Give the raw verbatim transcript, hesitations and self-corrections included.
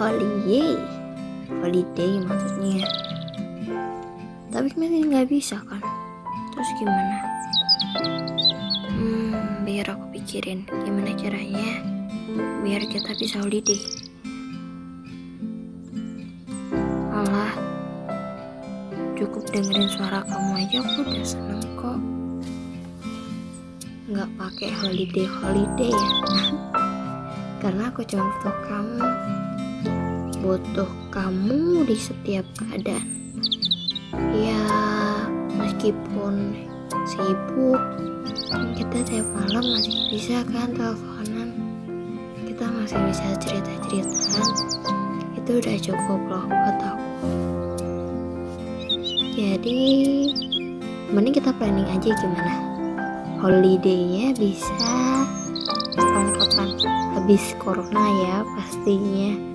holiday, holiday maksudnya. Tapi sebenarnya nggak bisa kan. Terus gimana? Hmm, biar aku pikirin gimana caranya biar kita bisa holiday. Alah, cukup dengerin suara kamu aja aku udah seneng kok. Nggak pakai holiday holiday ya. Karena aku cuma butuh kamu, butuh kamu di setiap keadaan. Ya meskipun sibuk, kita tiap malam masih bisa kan teleponan, kita masih bisa cerita-ceritaan. Itu udah cukup loh buat aku. Jadi mending kita planning aja gimana holiday-nya bisa kapan-kapan habis corona ya pastinya.